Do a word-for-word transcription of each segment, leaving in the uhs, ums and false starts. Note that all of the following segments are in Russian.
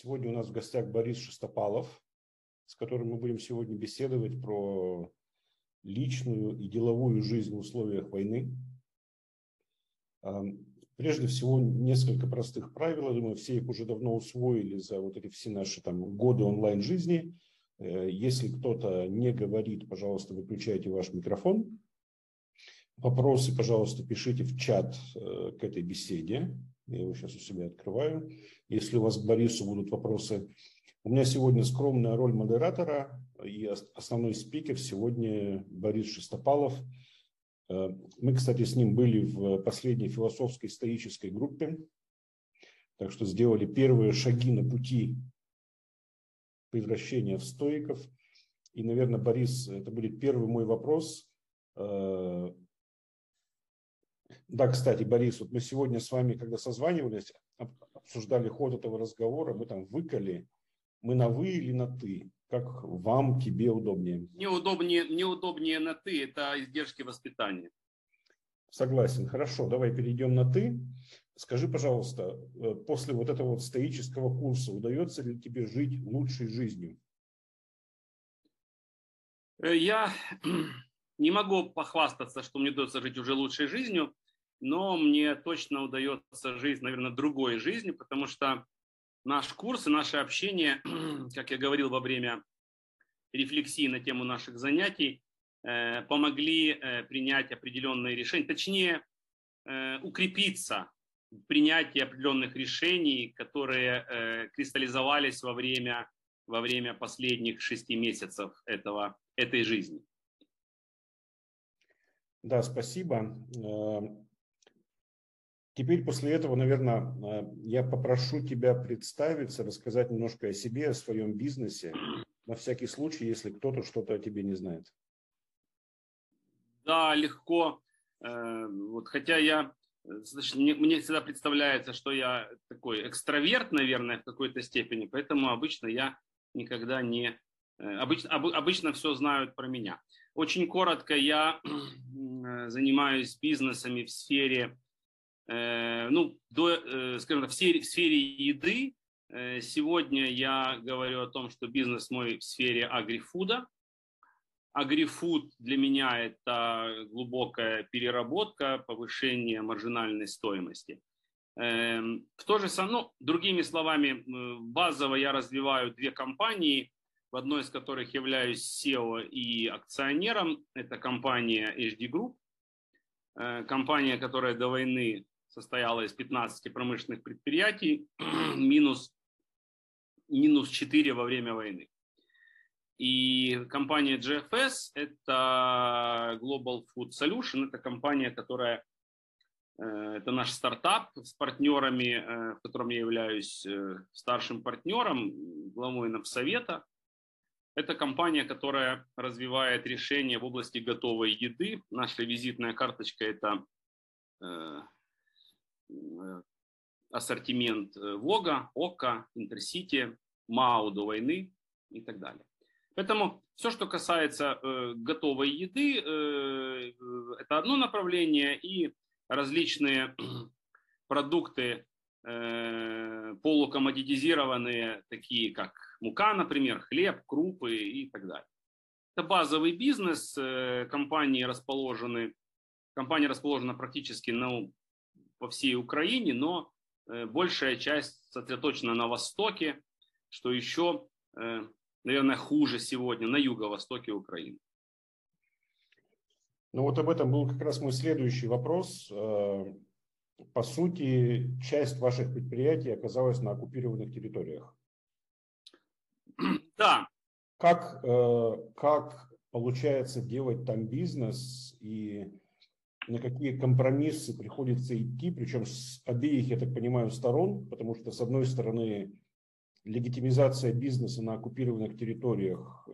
Сегодня у нас в гостях Борис Шестопалов, с которым мы будем сегодня беседовать про личную и деловую жизнь в условиях войны. Прежде всего, несколько простых правил. Я думаю, все их уже давно усвоили за вот эти все наши там годы онлайн-жизни. Если кто-то не говорит, пожалуйста, выключайте ваш микрофон. Вопросы, пожалуйста, пишите в чат к этой беседе. Я его сейчас у себя открываю. Если у вас к Борису будут вопросы. У меня сегодня скромная роль модератора. И основной спикер сегодня Борис Шестопалов. Мы, кстати, с ним были в последней философской стоической группе. Так что сделали первые шаги на пути превращения в стоиков. И, наверное, Борис, это будет первый мой вопрос. Да, кстати, Борис, вот мы сегодня с вами, когда созванивались, обсуждали ход этого разговора, мы там выкали, мы на «вы» или на «ты», как вам, тебе удобнее? Мне удобнее, мне удобнее на «ты», это издержки воспитания. Согласен, хорошо, давай перейдем на «ты». Скажи, пожалуйста, после вот этого вот стоического курса удается ли тебе жить лучшей жизнью? Я не могу похвастаться, что мне удается жить уже лучшей жизнью, но мне точно удается жить, наверное, другой жизнью, потому что наш курс и наше общение, как я говорил во время рефлексии на тему наших занятий, помогли принять определенные решения, точнее, укрепиться в принятии определенных решений, которые кристаллизовались во время, во время последних шести месяцев этого, этой жизни. Да, спасибо. Теперь после этого, наверное, я попрошу тебя представиться, рассказать немножко о себе, о своем бизнесе, на всякий случай, если кто-то что-то о тебе не знает. Да, легко. Вот, хотя я, мне, мне всегда представляется, что я такой экстраверт, наверное, в какой-то степени, поэтому обычно я никогда не... Обычно, об, обычно все знают про меня. Очень коротко, я занимаюсь бизнесами в сфере, э, ну, до, э, скажем так, в сфере, в сфере еды. Э, сегодня я говорю о том, что бизнес мой в сфере агрифуда. Агрифуд для меня – это глубокая переработка, повышение маржинальной стоимости. Э, в то же самое, ну, другими словами, базово я развиваю две компании, в одной из которых являюсь си и о и акционером. Это компания эйч ди Group, компания, которая до войны состояла из пятнадцати промышленных предприятий, минус, минус четыре во время войны. И компания джи эф эс – это Global Food Solution, это компания, которая, это наш стартап с партнерами, в котором я являюсь старшим партнером, главой инновсовета. Это компания, которая развивает решения в области готовой еды. Наша визитная карточка – это э, ассортимент ВОГа, Ока, Интерсити, МАУ до войны и так далее. Поэтому все, что касается э, готовой еды, э, это одно направление, и различные продукты, э, полукоммодитизированные, такие как мука, например, хлеб, крупы и так далее. Это базовый бизнес. Компании расположены, компания расположена практически на, по всей Украине, но большая часть сосредоточена на востоке, что еще, наверное, хуже сегодня, на юго-востоке Украины. Ну вот об этом был как раз мой следующий вопрос. По сути, часть ваших предприятий оказалась на оккупированных территориях. Да. Как, как получается делать там бизнес и на какие компромиссы приходится идти, причем с обеих, я так понимаю, сторон, потому что, с одной стороны, легитимизация бизнеса на оккупированных территориях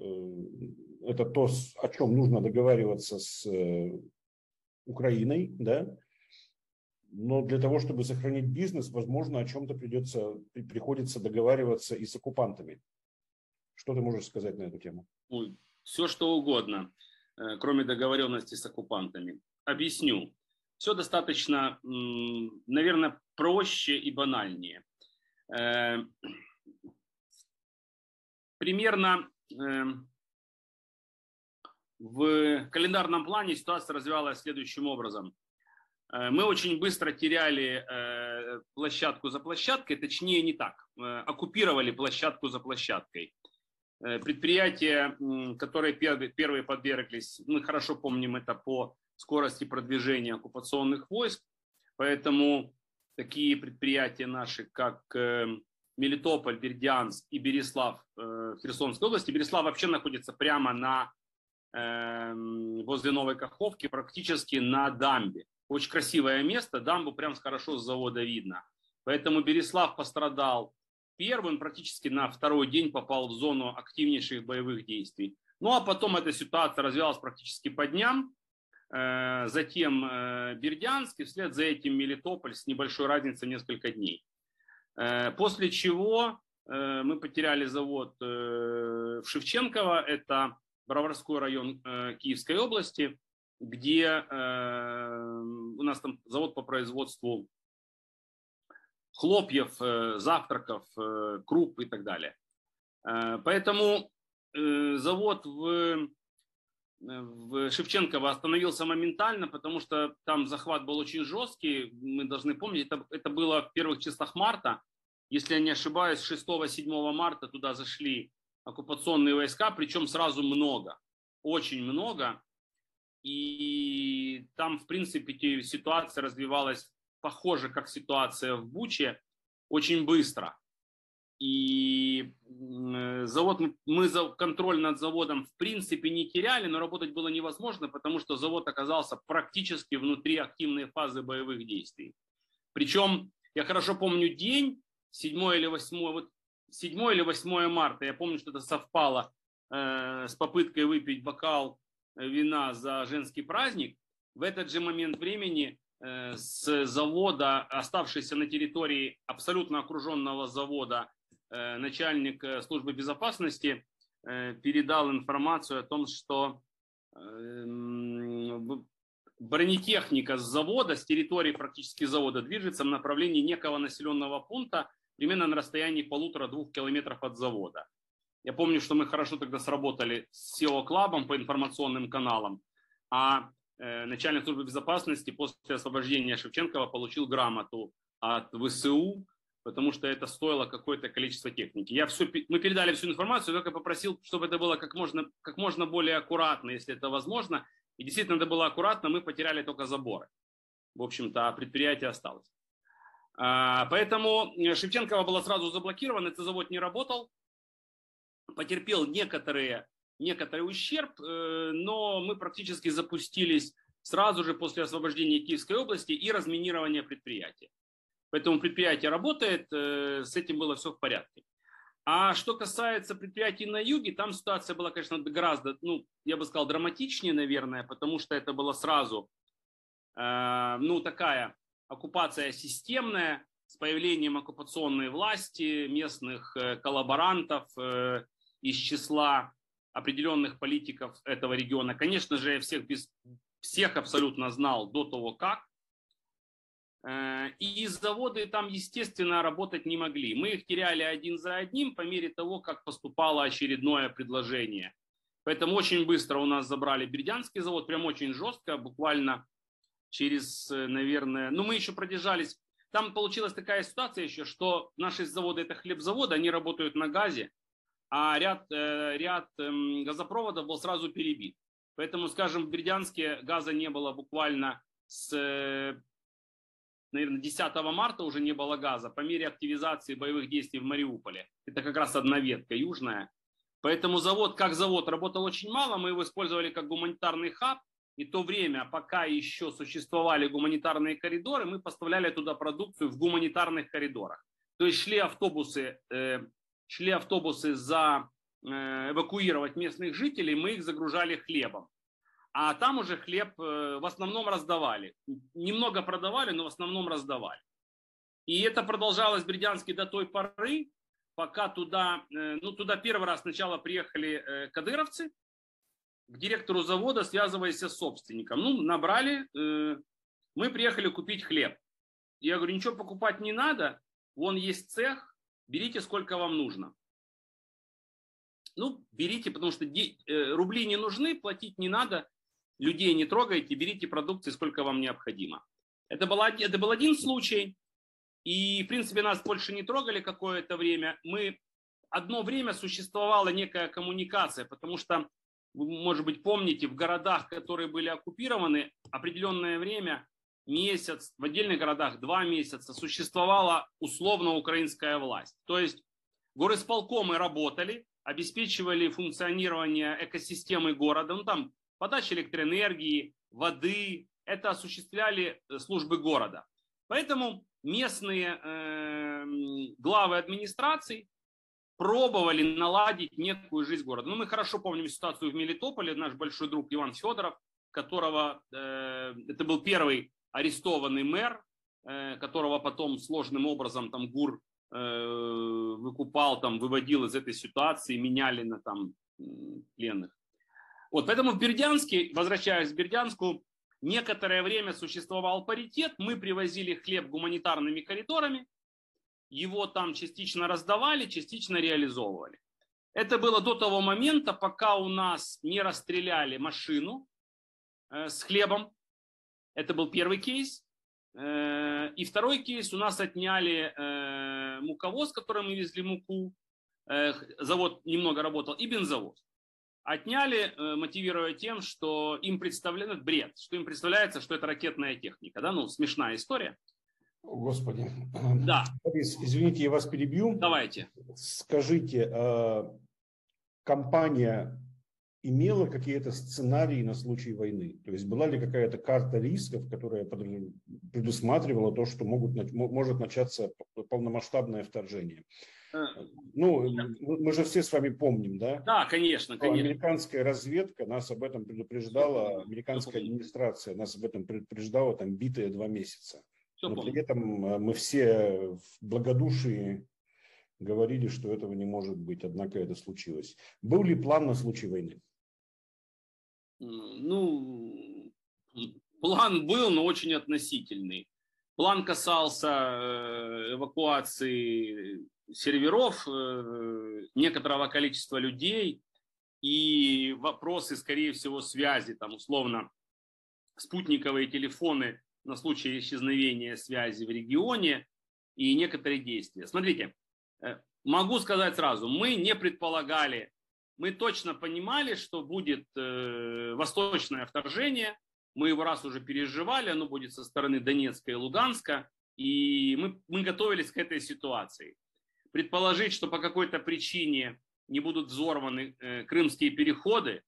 – это то, о чем нужно договариваться с Украиной, да? Но для того, чтобы сохранить бизнес, возможно, о чем-то придется, приходится договариваться и с оккупантами. Что ты можешь сказать на эту тему? Все, что угодно, кроме договоренности с оккупантами. Объясню. Все достаточно, наверное, проще и банальнее. Примерно э, в календарном плане ситуация развивалась следующим образом. Э, мы очень быстро теряли э, площадку за площадкой, точнее не так, э, оккупировали площадку за площадкой. Э, предприятия, э, которые первые, первые подверглись, мы хорошо помним это по скорости продвижения оккупационных войск, поэтому такие предприятия наши, как э, Мелитополь, Бердянск и Берислав в Херсонской области. Берислав вообще находится прямо на, возле Новой Каховки, практически на дамбе. Очень красивое место, дамбу прям хорошо с завода видно. Поэтому Берислав пострадал первым, практически на второй день попал в зону активнейших боевых действий. Ну а потом эта ситуация развивалась практически по дням. Затем Бердянск и вслед за этим Мелитополь с небольшой разницей в несколько дней. После чего мы потеряли завод в Шевченково, это Броварской район Киевской области, где у нас там завод по производству хлопьев, завтраков, круп и так далее. Поэтому завод в, в Шевченково остановился моментально, потому что там захват был очень жесткий, мы должны помнить, это, это было в первых числах марта, если я не ошибаюсь, шестого-седьмого марта туда зашли оккупационные войска, причем сразу много, очень много, и там, в принципе, ситуация развивалась похоже, как ситуация в Буче, очень быстро. И завод, мы контроль над заводом в принципе не теряли, но работать было невозможно, потому что завод оказался практически внутри активной фазы боевых действий. Причем я хорошо помню день, седьмое или восьмое, вот седьмое или восьмое марта, я помню, что это совпало э, с попыткой выпить бокал вина за женский праздник. В этот же момент времени э, с завода, оставшийся на территории абсолютно окруженного завода, начальник службы безопасности передал информацию о том, что бронетехника с завода, с территории практически завода, движется в направлении некого населенного пункта, примерно на расстоянии полутора-двух километров от завода. Я помню, что мы хорошо тогда сработали с сео-клубом по информационным каналам, а начальник службы безопасности после освобождения Шевченкова получил грамоту от вэ эс у, потому что это стоило какое-то количество техники. Я все, мы передали всю информацию, только попросил, чтобы это было как можно, как можно более аккуратно, если это возможно. И действительно, это было аккуратно, мы потеряли только заборы. В общем-то, предприятие осталось. Поэтому Шевченкова была сразу заблокирована, этот завод не работал, потерпел некоторые, некоторый ущерб, но мы практически запустились сразу же после освобождения Киевской области и разминирования предприятия. Поэтому предприятие работает, с этим было все в порядке. А что касается предприятий на юге, там ситуация была, конечно, гораздо, ну, я бы сказал, драматичнее, наверное, потому что это была сразу, э, ну, такая оккупация системная с появлением оккупационной власти, местных коллаборантов э, из числа определенных политиков этого региона. Конечно же, я всех, без, всех абсолютно знал до того, как. И заводы там, естественно, работать не могли. Мы их теряли один за одним по мере того, как поступало очередное предложение. Поэтому очень быстро у нас забрали Бердянский завод, прям очень жестко, буквально через, наверное... Ну, мы еще продержались. Там получилась такая ситуация еще, что наши заводы – это хлебзаводы, они работают на газе, а ряд, ряд газопроводов был сразу перебит. Поэтому, скажем, в Бердянске газа не было буквально с... наверное, десятого марта уже не было газа по мере активизации боевых действий в Мариуполе. Это как раз одна ветка южная. Поэтому завод, как завод, работал очень мало. Мы его использовали как гуманитарный хаб. И то время, пока еще существовали гуманитарные коридоры, мы поставляли туда продукцию в гуманитарных коридорах. То есть шли автобусы, э, шли автобусы за э, эвакуировать местных жителей, мы их загружали хлебом. А там уже хлеб в основном раздавали. Немного продавали, но в основном раздавали. И это продолжалось в Бердянске до той поры, пока туда, ну, туда первый раз сначала приехали кадыровцы к директору завода, связываясь с собственником. Ну, набрали, мы приехали купить хлеб. Я говорю, ничего покупать не надо, вон есть цех, Берите, сколько вам нужно. Ну, берите, потому что рубли не нужны, платить не надо, людей не трогайте, берите продукции, сколько вам необходимо. Это, была, это был один случай, и, в принципе, нас больше не трогали какое-то время. Мы, одно время существовала некая коммуникация, потому что, вы, может быть, помните, в городах, которые были оккупированы, определенное время, месяц, в отдельных городах два месяца, существовала условно-украинская власть. То есть горисполкомы работали, обеспечивали функционирование экосистемы города, ну, там подача электроэнергии, воды, это осуществляли службы города. Поэтому местные э, главы администраций пробовали наладить некую жизнь города. Ну, мы хорошо помним ситуацию в Мелитополе, наш большой друг Иван Федоров, которого, э, это был первый арестованный мэр, э, которого потом сложным образом там ГУР выкупал, там, выводил из этой ситуации, меняли на там пленных. Вот, поэтому в Бердянске, возвращаясь к Бердянску, некоторое время существовал паритет, мы привозили хлеб гуманитарными коридорами, его там частично раздавали, частично реализовывали. Это было до того момента, пока у нас не расстреляли машину э, с хлебом. Это был первый кейс. И второй кейс, у нас отняли муковоз, которым мы везли муку, завод немного работал, и бензовоз. Отняли, мотивируя тем, что им представляется бред, что им представляется, что это ракетная техника. Да? Ну, смешная история. Господи. Да. Борис, извините, я вас перебью. Давайте. Скажите, компания имела какие-то сценарии на случай войны? То есть была ли какая-то карта рисков, которая предусматривала то, что могут, может начаться полномасштабное вторжение? Ну, мы же все с вами помним, да? Да, конечно, конечно. Американская разведка нас об этом предупреждала, американская администрация нас об этом предупреждала, там, битые два месяца. Но при этом мы все в благодушии говорили, что этого не может быть, однако это случилось. Был ли план на случай войны? Ну, план был, но очень относительный. План касался эвакуации серверов, некоторого количества людей и вопросы, скорее всего, связи, там, условно, спутниковые телефоны на случай исчезновения связи в регионе и некоторые действия. Смотрите, могу сказать сразу, мы не предполагали, мы точно понимали, что будет э, восточное вторжение, мы его раз уже переживали, оно будет со стороны Донецка и Луганска, и мы, мы готовились к этой ситуации. Предположить, что по какой-то причине не будут взорваны э, крымские переходы,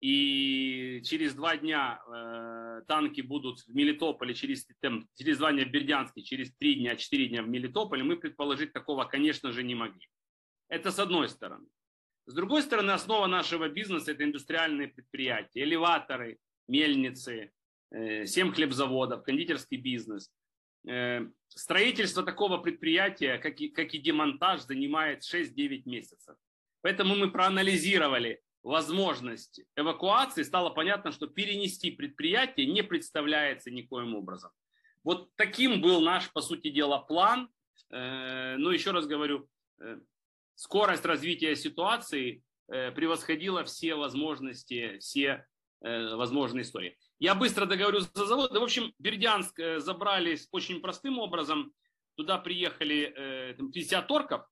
и через два дня э, танки будут в Мелитополе, через, там, через два дня в Бердянске, через три дня, четыре дня в Мелитополе, мы предположить такого, конечно же, не могли. Это с одной стороны. С другой стороны, основа нашего бизнеса – это индустриальные предприятия, элеваторы, мельницы, э, семь хлебзаводов, кондитерский бизнес. Э, строительство такого предприятия, как и, как и демонтаж, занимает шесть-девять месяцев. Поэтому мы проанализировали возможность эвакуации, стало понятно, что перенести предприятие не представляется никоим образом. Вот таким был наш, по сути дела, план. Но еще раз говорю, скорость развития ситуации превосходила все возможности, все возможные истории. Я быстро договорю за завод. В общем, Бердянск забрали очень простым образом. Туда приехали пятьдесят орков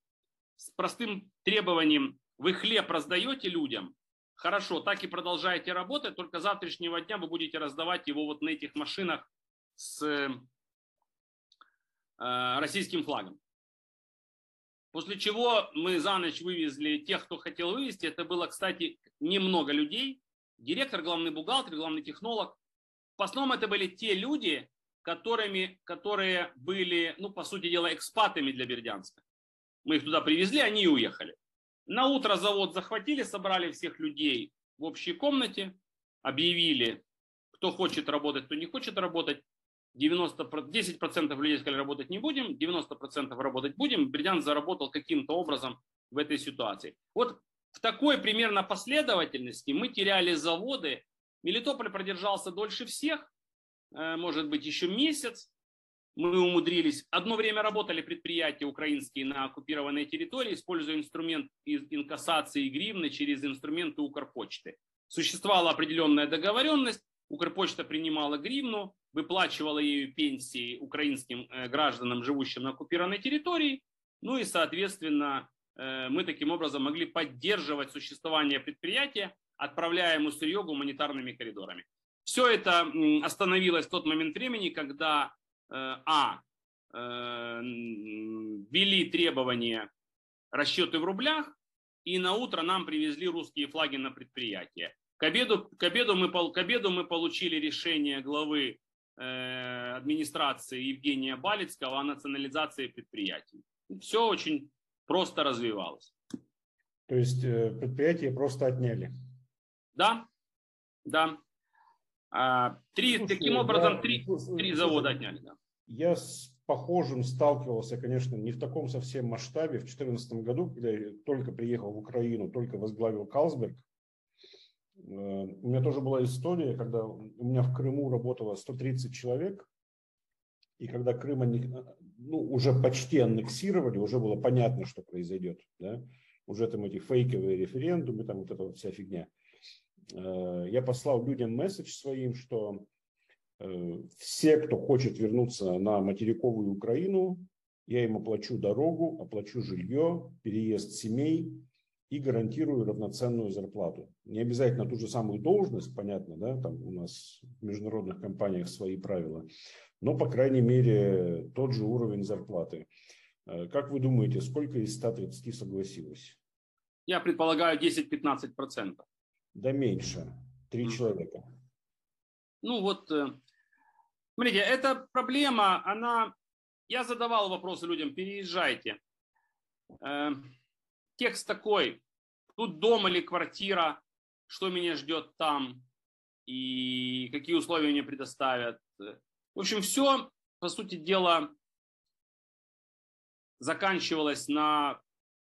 с простым требованием: вы хлеб раздаете людям, хорошо, так и продолжаете работать, только с завтрашнего дня вы будете раздавать его вот на этих машинах с э, российским флагом. После чего мы за ночь вывезли тех, кто хотел вывезти. Это было, кстати, немного людей. Директор, главный бухгалтер, главный технолог. В основном это были те люди, которыми, которые были, ну, по сути дела, экспатами для Бердянска. Мы их туда привезли, они и уехали. На утро завод захватили, собрали всех людей в общей комнате, объявили, кто хочет работать, кто не хочет работать. девяносто, десять процентов людей сказали, работать не будем, девяносто процентов работать будем. Бердянск заработал каким-то образом в этой ситуации. Вот в такой примерно последовательности мы теряли заводы. Мелитополь продержался дольше всех, может быть, еще месяц. Мы умудрились. Одно время работали предприятия украинские на оккупированной территории, используя инструмент из инкассации гривны через инструменты Укрпочты. Существовала определенная договоренность. Укрпочта принимала гривну, выплачивала ею пенсии украинским гражданам, живущим на оккупированной территории. Ну и, соответственно, мы таким образом могли поддерживать существование предприятия, отправляя ему сырье гуманитарными коридорами. Все это остановилось в тот момент времени, когда а. ввели требования расчеты в рублях, и на утро нам привезли русские флаги на предприятие. К обеду, к обеду, мы, к обеду мы получили решение главы э, администрации Евгения Балецкого о национализации предприятий. Все очень просто развивалось. То есть предприятие просто отняли? Да, да. А, три, Слушай, таким образом, да, три, три завода отняли. Да. Я с похожим сталкивался, конечно, не в таком совсем масштабе. В две тысячи четырнадцатом году, когда я только приехал в Украину, только возглавил Carlsberg, у меня тоже была история, когда у меня в Крыму работало сто тридцать человек, и когда Крым они, ну, уже почти аннексировали, уже было понятно, что произойдет, да? Уже там эти фейковые референдумы, там вот эта вот вся фигня. Я послал людям месседж своим, что все, кто хочет вернуться на материковую Украину, я им оплачу дорогу, оплачу жилье, переезд семей и гарантирую равноценную зарплату. Не обязательно ту же самую должность, понятно, да, там у нас в международных компаниях свои правила, но, по крайней мере, тот же уровень зарплаты. Как вы думаете, сколько из ста тридцати согласилось? Я предполагаю десять-пятнадцать процентов. Да меньше. Три человека. Ну вот, смотрите, эта проблема, она... Я задавал вопросы людям, переезжайте. Текст такой, тут дом или квартира, что меня ждет там и какие условия мне предоставят. В общем, все, по сути дела, заканчивалось на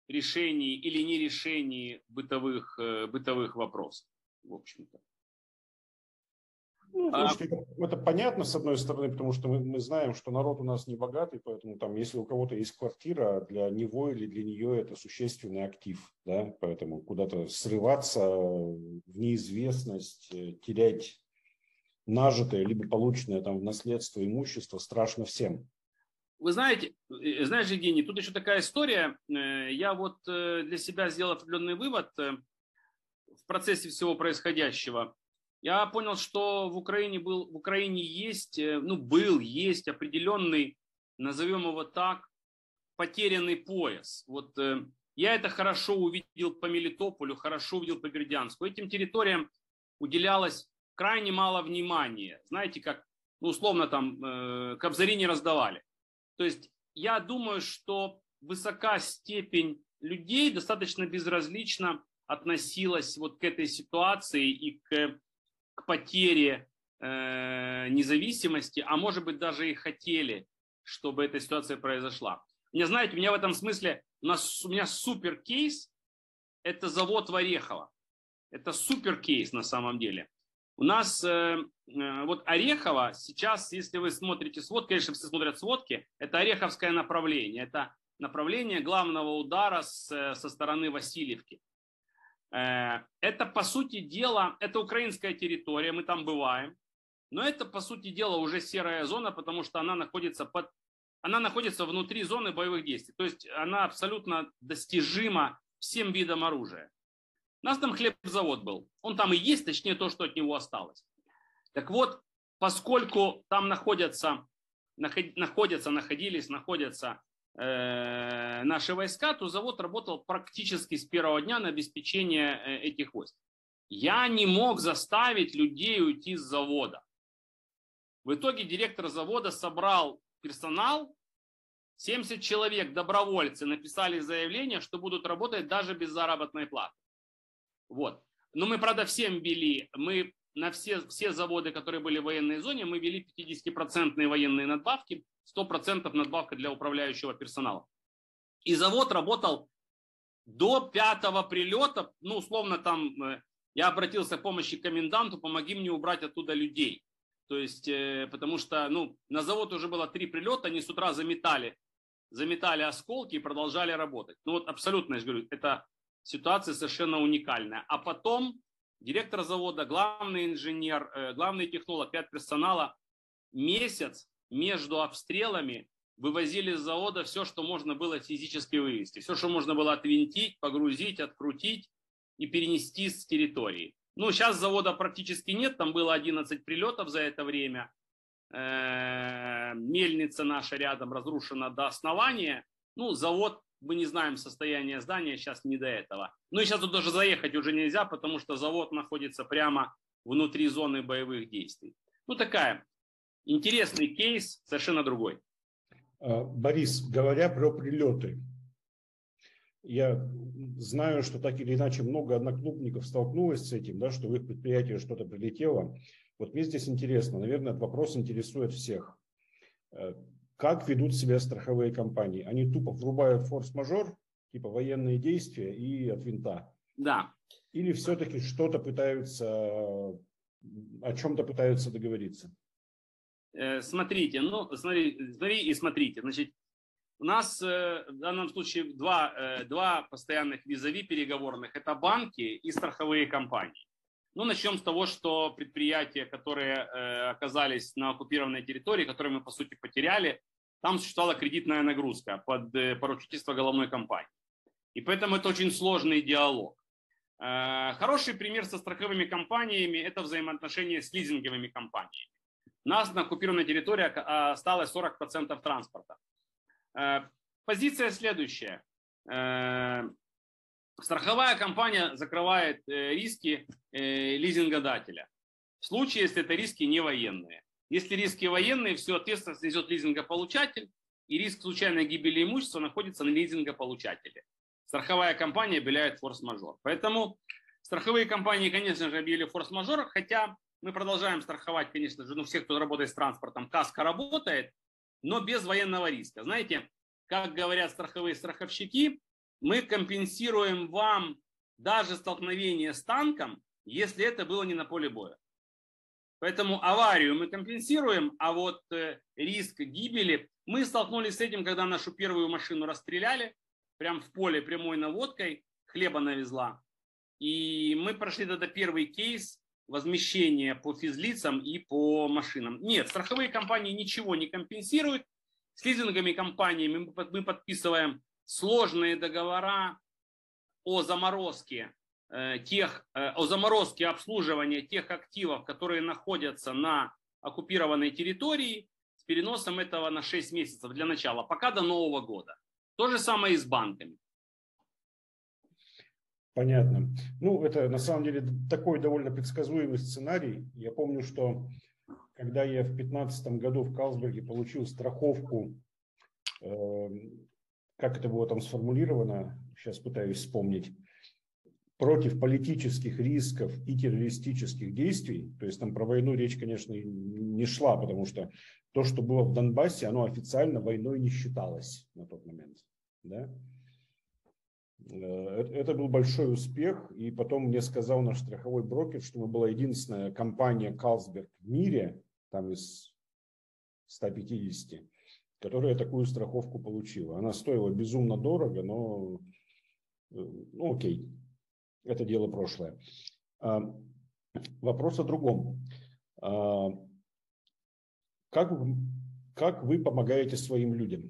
решении или не решении бытовых, бытовых вопросов, в общем-то. Ну, слушайте, а... это понятно, с одной стороны, потому что мы, мы знаем, что народ у нас не богатый, поэтому там, если у кого-то есть квартира, для него или для нее это существенный актив, да, поэтому куда-то срываться в неизвестность, терять нажитое, либо полученное там в наследство имущество страшно всем. Вы знаете, знаешь, Евгений, тут еще такая история, я вот для себя сделал определенный вывод в процессе всего происходящего. Я понял, что в Украине, был, в Украине есть, ну, был, есть определенный, назовем его так, потерянный пояс. Вот э, я это хорошо увидел по Мелитополю, хорошо увидел по Бердянску. Этим территориям уделялось крайне мало внимания. Знаете, как, ну, условно, там э, кобзари не раздавали. То есть я думаю, что высока степень людей достаточно безразлично относилась вот к этой ситуации и к... к потере э, независимости, а может быть даже и хотели, чтобы эта ситуация произошла. Меня, знаете, у меня в этом смысле, у, нас, у меня супер кейс, это завод в Орехово. Это супер кейс на самом деле. У нас э, э, вот Орехово сейчас, если вы смотрите сводки, конечно, все смотрят сводки, это ореховское направление, это направление главного удара с, со стороны Васильевки. Это, по сути дела, это украинская территория, мы там бываем, но это, по сути дела, уже серая зона, потому что она находится, под, она находится внутри зоны боевых действий, то есть она абсолютно достижима всем видам оружия. У нас там хлебзавод был, он там и есть, точнее то, что от него осталось. Так вот, поскольку там находятся, наход, находятся находились, находятся... наши войска, то завод работал практически с первого дня на обеспечение этих войск. Я не мог заставить людей уйти с завода. В итоге директор завода собрал персонал, семьдесят человек, добровольцы, написали заявление, что будут работать даже без заработной платы. Вот. Но мы, правда, всем вели, мы на все, все заводы, которые были в военной зоне, мы вели пятидесятипроцентные военные надбавки, сто процентов надбавка для управляющего персонала. И завод работал до пятого прилета. Ну, условно, там я обратился к помощи коменданту, помоги мне убрать оттуда людей. То есть, потому что, ну, на завод уже было три прилета, они с утра заметали, заметали осколки и продолжали работать. Ну вот абсолютно, я же говорю, эта ситуация совершенно уникальная. А потом директор завода, главный инженер, главный технолог, пять персонала месяц между обстрелами вывозили с завода все, что можно было физически вывести. Все, что можно было отвинтить, погрузить, открутить и перенести с территории. Ну, сейчас завода практически нет, там было одиннадцать прилетов за это время. Мельница наша рядом разрушена до основания. Ну, завод, мы не знаем состояние здания, сейчас не до этого. Ну, и сейчас тут даже заехать уже нельзя, потому что завод находится прямо внутри зоны боевых действий. Ну, такая интересный кейс, совершенно другой. Борис, говоря про прилеты, я знаю, что так или иначе много одноклубников столкнулось с этим, да, что в их предприятии что-то прилетело. Вот мне здесь интересно, наверное, этот вопрос интересует всех. Как ведут себя страховые компании? Они тупо врубают форс-мажор, типа военные действия и от винта? Да. Или все-таки что-то пытаются, о чем-то пытаются договориться? Смотрите, ну, смотри, смотри и смотрите. Значит, у нас в данном случае два, два постоянных визави переговорных. Это банки и страховые компании. Ну, начнем с того, что предприятия, которые оказались на оккупированной территории, которые мы, по сути, потеряли, там существовала кредитная нагрузка под поручительство головной компании. И поэтому это очень сложный диалог. Хороший пример со страховыми компаниями – это взаимоотношения с лизинговыми компаниями. У нас на оккупированной территории осталось сорок процентов транспорта. Позиция следующая. Страховая компания закрывает риски лизингодателя. В случае, если это риски не военные. Если риски военные, всю ответственность несет лизингополучатель, и риск случайной гибели имущества находится на лизингополучателе. Страховая компания объявляет форс-мажор. Поэтому страховые компании, конечно же, объявили форс-мажор, хотя мы продолжаем страховать, конечно же, ну, всех, кто работает с транспортом. Каска работает, но без военного риска. Знаете, как говорят страховые страховщики, мы компенсируем вам даже столкновение с танком, если это было не на поле боя. Поэтому аварию мы компенсируем, а вот риск гибели... Мы столкнулись с этим, когда нашу первую машину расстреляли, прям в поле прямой наводкой, хлеба навезла. И мы прошли тогда первый кейс возмещения по физлицам и по машинам. Нет, страховые компании ничего не компенсируют. С лизинговыми компаниями мы подписываем сложные договора о заморозке, э, тех, э, о заморозке обслуживания тех активов, которые находятся на оккупированной территории, с переносом этого на шесть месяцев для начала, пока до Нового года. То же самое и с банками. Понятно. Ну, это на самом деле такой довольно предсказуемый сценарий. Я помню, что когда я в две тысячи пятнадцатом году в Carlsberg получил страховку, э, как это было там сформулировано, сейчас пытаюсь вспомнить, против политических рисков и террористических действий, то есть там про войну речь, конечно, не шла, потому что то, что было в Донбассе, оно официально войной не считалось на тот момент, да? Это был большой успех, и потом мне сказал наш страховой брокер, что мы была единственная компания Carlsberg в мире, там из ста пятидесяти, которая такую страховку получила. Она стоила безумно дорого, но ну, окей, это дело прошлое. Вопрос о другом. Как, как вы помогаете своим людям?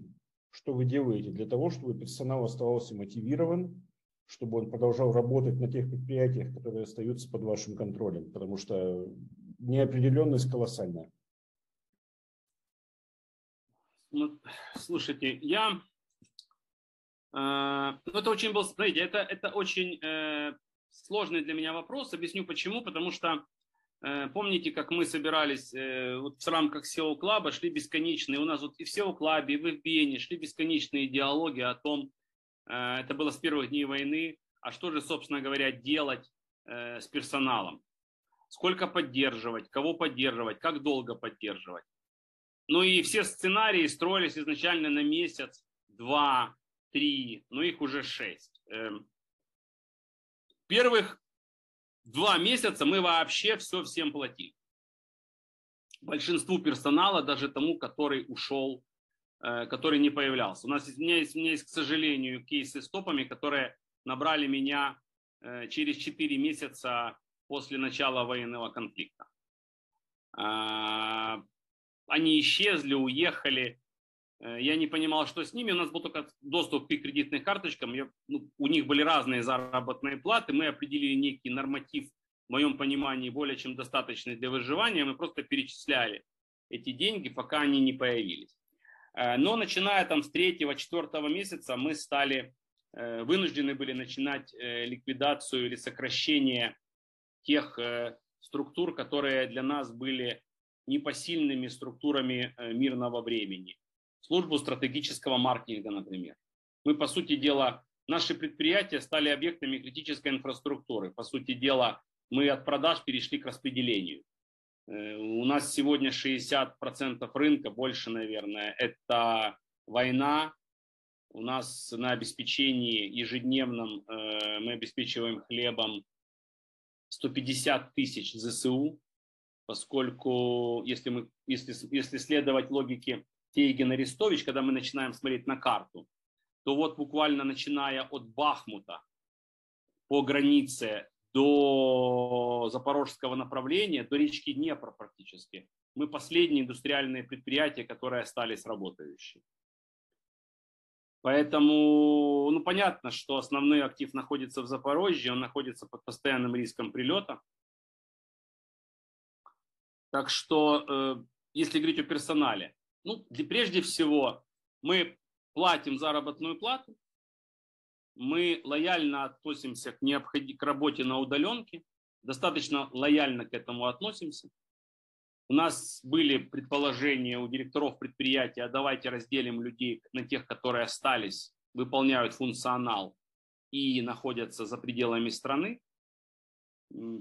Что вы делаете для того, чтобы персонал оставался мотивирован, чтобы он продолжал работать на тех предприятиях, которые остаются под вашим контролем? Потому что неопределенность колоссальная. Ну, слушайте, я... Э, ну, это очень был... Смотрите, это, это очень э, сложный для меня вопрос. Объясню почему. Потому что э, помните, как мы собирались э, вот в рамках сео-клаба, шли бесконечные. У нас вот и в сео-клабе, и в эф би эн шли бесконечные диалоги о том, э, это было с первых дней войны, а что же, собственно говоря, делать э, с персоналом. Сколько поддерживать, кого поддерживать, как долго поддерживать. Ну и все сценарии строились изначально на месяц, два, три, но их уже шесть. Первых два месяца мы вообще все всем платили. большинству персонала, даже тому, который ушел, который не появлялся. У нас есть, у меня есть, у меня есть, к сожалению, кейсы с топами, которые набрали меня через четыре месяца после начала военного конфликта. Они исчезли, уехали. Я не понимал, что с ними. У нас был только доступ к их кредитным карточкам. Я, ну, у них были разные заработные платы. Мы определили некий норматив, в моем понимании, более чем достаточный для выживания. Мы просто перечисляли эти деньги, пока они не появились. Но начиная там с третьего-четвёртого месяца мы стали, вынуждены были начинать ликвидацию или сокращение тех структур, которые для нас были непосильными структурами мирного времени. Службу стратегического маркетинга, например. Мы, по сути дела, наши предприятия стали объектами критической инфраструктуры. По сути дела, мы от продаж перешли к распределению. У нас сегодня шестьдесят процентов рынка, больше, наверное, это война. У нас на обеспечении ежедневном мы обеспечиваем хлебом сто пятьдесят тысяч ЗСУ, поскольку, если, мы, если, если следовать логике Тейгін-Арестович, когда мы начинаем смотреть на карту, то вот буквально начиная от Бахмута по границе до запорожского направления, до речки Днепр практически, мы последние индустриальные предприятия, которые остались работающими. Поэтому, ну, понятно, что основной актив находится в Запорожье, он находится под постоянным риском прилета. Так что, э, если говорить о персонале, ну, прежде всего, мы платим заработную плату, мы лояльно относимся к, необходи- к работе на удаленке, достаточно лояльно к этому относимся. У нас были предположения у директоров предприятия, а давайте разделим людей на тех, которые остались, выполняют функционал и находятся за пределами страны.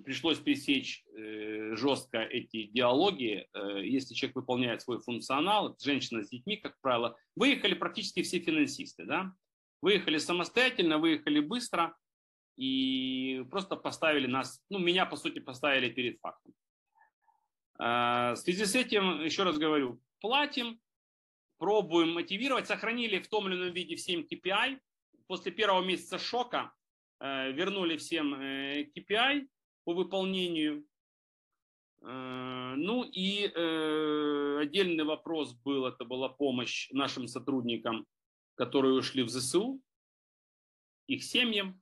Пришлось пресечь э, жестко эти диалоги. Э, если человек выполняет свой функционал, женщина с детьми, как правило, выехали практически все финансисты, да? Выехали самостоятельно, выехали быстро и просто поставили нас, ну, меня, по сути, поставили перед фактом. Э, в связи с этим, еще раз говорю, платим, пробуем мотивировать, сохранили в том или ином виде всем кей пи ай. После первого месяца шока э, вернули всем э, кей пи ай по выполнению. Ну и э, отдельный вопрос был, это была помощь нашим сотрудникам, которые ушли в ЗСУ, их семьям.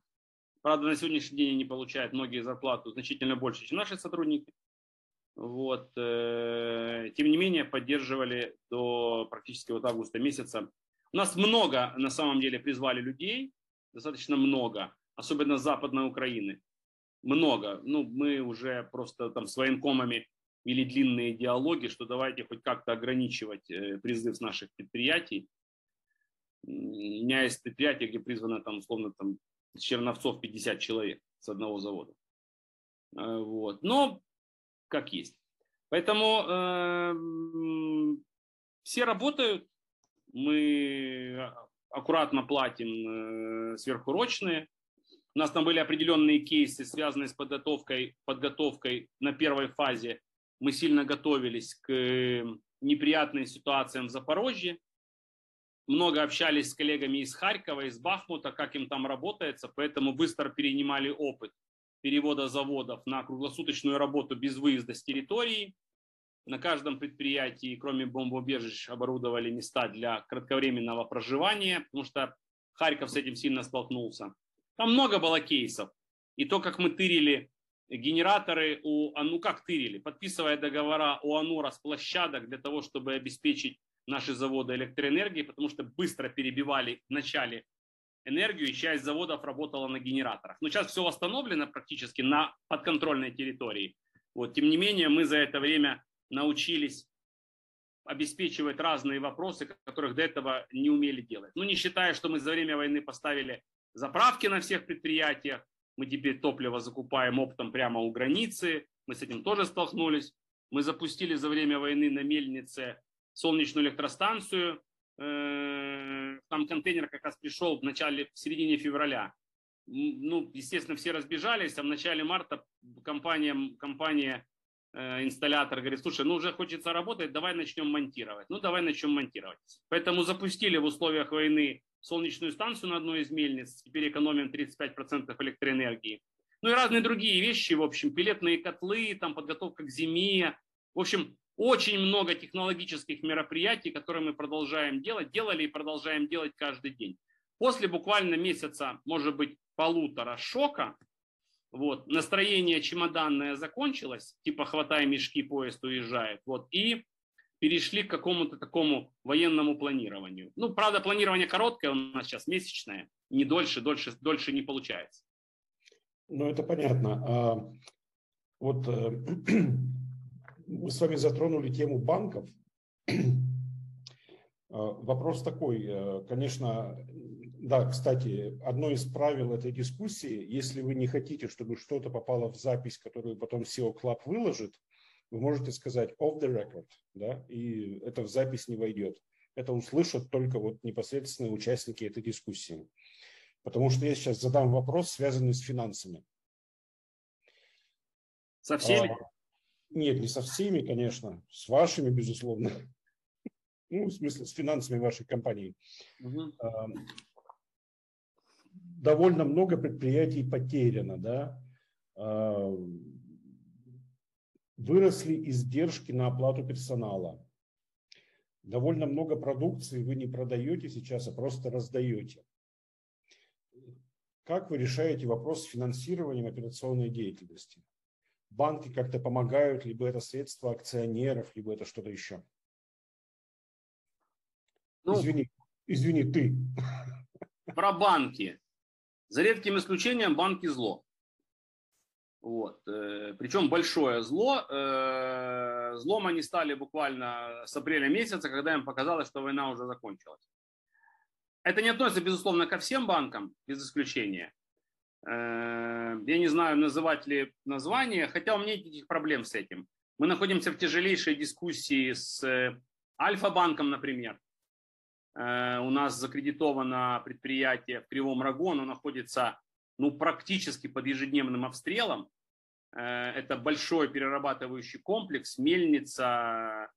Правда, на сегодняшний день они получают многие зарплату значительно больше, чем наши сотрудники. Вот. Э, тем не менее, поддерживали до практически вот августа месяца. У нас много, на самом деле, призвали людей, достаточно много, особенно с Западной Украины. Много. Ну, мы уже просто там с военкомами вели длинные диалоги, что давайте хоть как-то ограничивать призыв наших предприятий. У меня есть предприятие, где призвано там, условно, там, с Черновцов пятьдесят человек с одного завода. Вот. Но как есть. Поэтому э-м, все работают, мы аккуратно платим э- сверхурочные. У нас там были определенные кейсы, связанные с подготовкой, подготовкой на первой фазе. Мы сильно готовились к неприятным ситуациям в Запорожье. Много общались с коллегами из Харькова, из Бахмута, как им там работается. Поэтому быстро перенимали опыт перевода заводов на круглосуточную работу без выезда с территории. На каждом предприятии, кроме бомбоубежищ, оборудовали места для кратковременного проживания, потому что Харьков с этим сильно столкнулся. Там много было кейсов. И то, как мы тырили генераторы у ну как тырили, подписывая договора у Анура с площадок для того, чтобы обеспечить наши заводы электроэнергии, потому что быстро перебивали в начале энергию, и часть заводов работала на генераторах. Но сейчас все восстановлено практически на подконтрольной территории. Вот. Тем не менее, мы за это время научились обеспечивать разные вопросы, которых до этого не умели делать. Ну, не считая, что мы за время войны поставили заправки на всех предприятиях, мы теперь топливо закупаем оптом прямо у границы, мы с этим тоже столкнулись. Мы запустили за время войны на мельнице солнечную электростанцию, там контейнер как раз пришел в начале, в середине февраля. Ну, естественно, все разбежались, а в начале марта компания, компания инсталлятор говорит: слушай, ну уже хочется работать, давай начнем монтировать. Ну давай начнем монтировать. Поэтому запустили в условиях войны солнечную станцию на одной из мельниц, теперь экономим тридцать пять процентов электроэнергии. Ну и разные другие вещи, в общем, пелетные котлы, там подготовка к зиме. В общем, очень много технологических мероприятий, которые мы продолжаем делать, делали и продолжаем делать каждый день. После буквально месяца, может быть, полутора шока, вот, настроение чемоданное закончилось, типа хватай мешки, поезд уезжает, вот, и перешли к какому-то такому военному планированию. Ну, правда, планирование короткое у нас сейчас, месячное, не дольше, дольше, дольше не получается. Ну, это понятно. Вот мы с вами затронули тему банков. Вопрос такой, конечно, да, кстати, одно из правил этой дискуссии, если вы не хотите, чтобы что-то попало в запись, которую потом сео-клуб выложит, вы можете сказать off the record, да, и это в запись не войдет. Это услышат только вот непосредственно участники этой дискуссии. Потому что я сейчас задам вопрос, связанный с финансами. Со всеми? А, нет, не со всеми, конечно. С вашими, безусловно. Ну, в смысле, с финансами вашей компании. Угу. А, довольно много предприятий потеряно, да. А, выросли издержки на оплату персонала. Довольно много продукции вы не продаете сейчас, а просто раздаете. Как вы решаете вопрос с финансированием операционной деятельности? Банки как-то помогают, либо это средства акционеров, либо это что-то еще? Ну, извини, извини, ты. Про банки. За редким исключением банки зло. Вот. Причем большое зло. Злом они стали буквально с апреля месяца, когда им показалось, что война уже закончилась. Это не относится, безусловно, ко всем банкам, без исключения. Я не знаю, называть ли название, хотя у меня никаких проблем с этим. Мы находимся в тяжелейшей дискуссии с Альфа-банком, например. У нас закредитовано предприятие в Кривом Рогу, оно находится, ну, практически под ежедневным обстрелом. Это большой перерабатывающий комплекс, мельница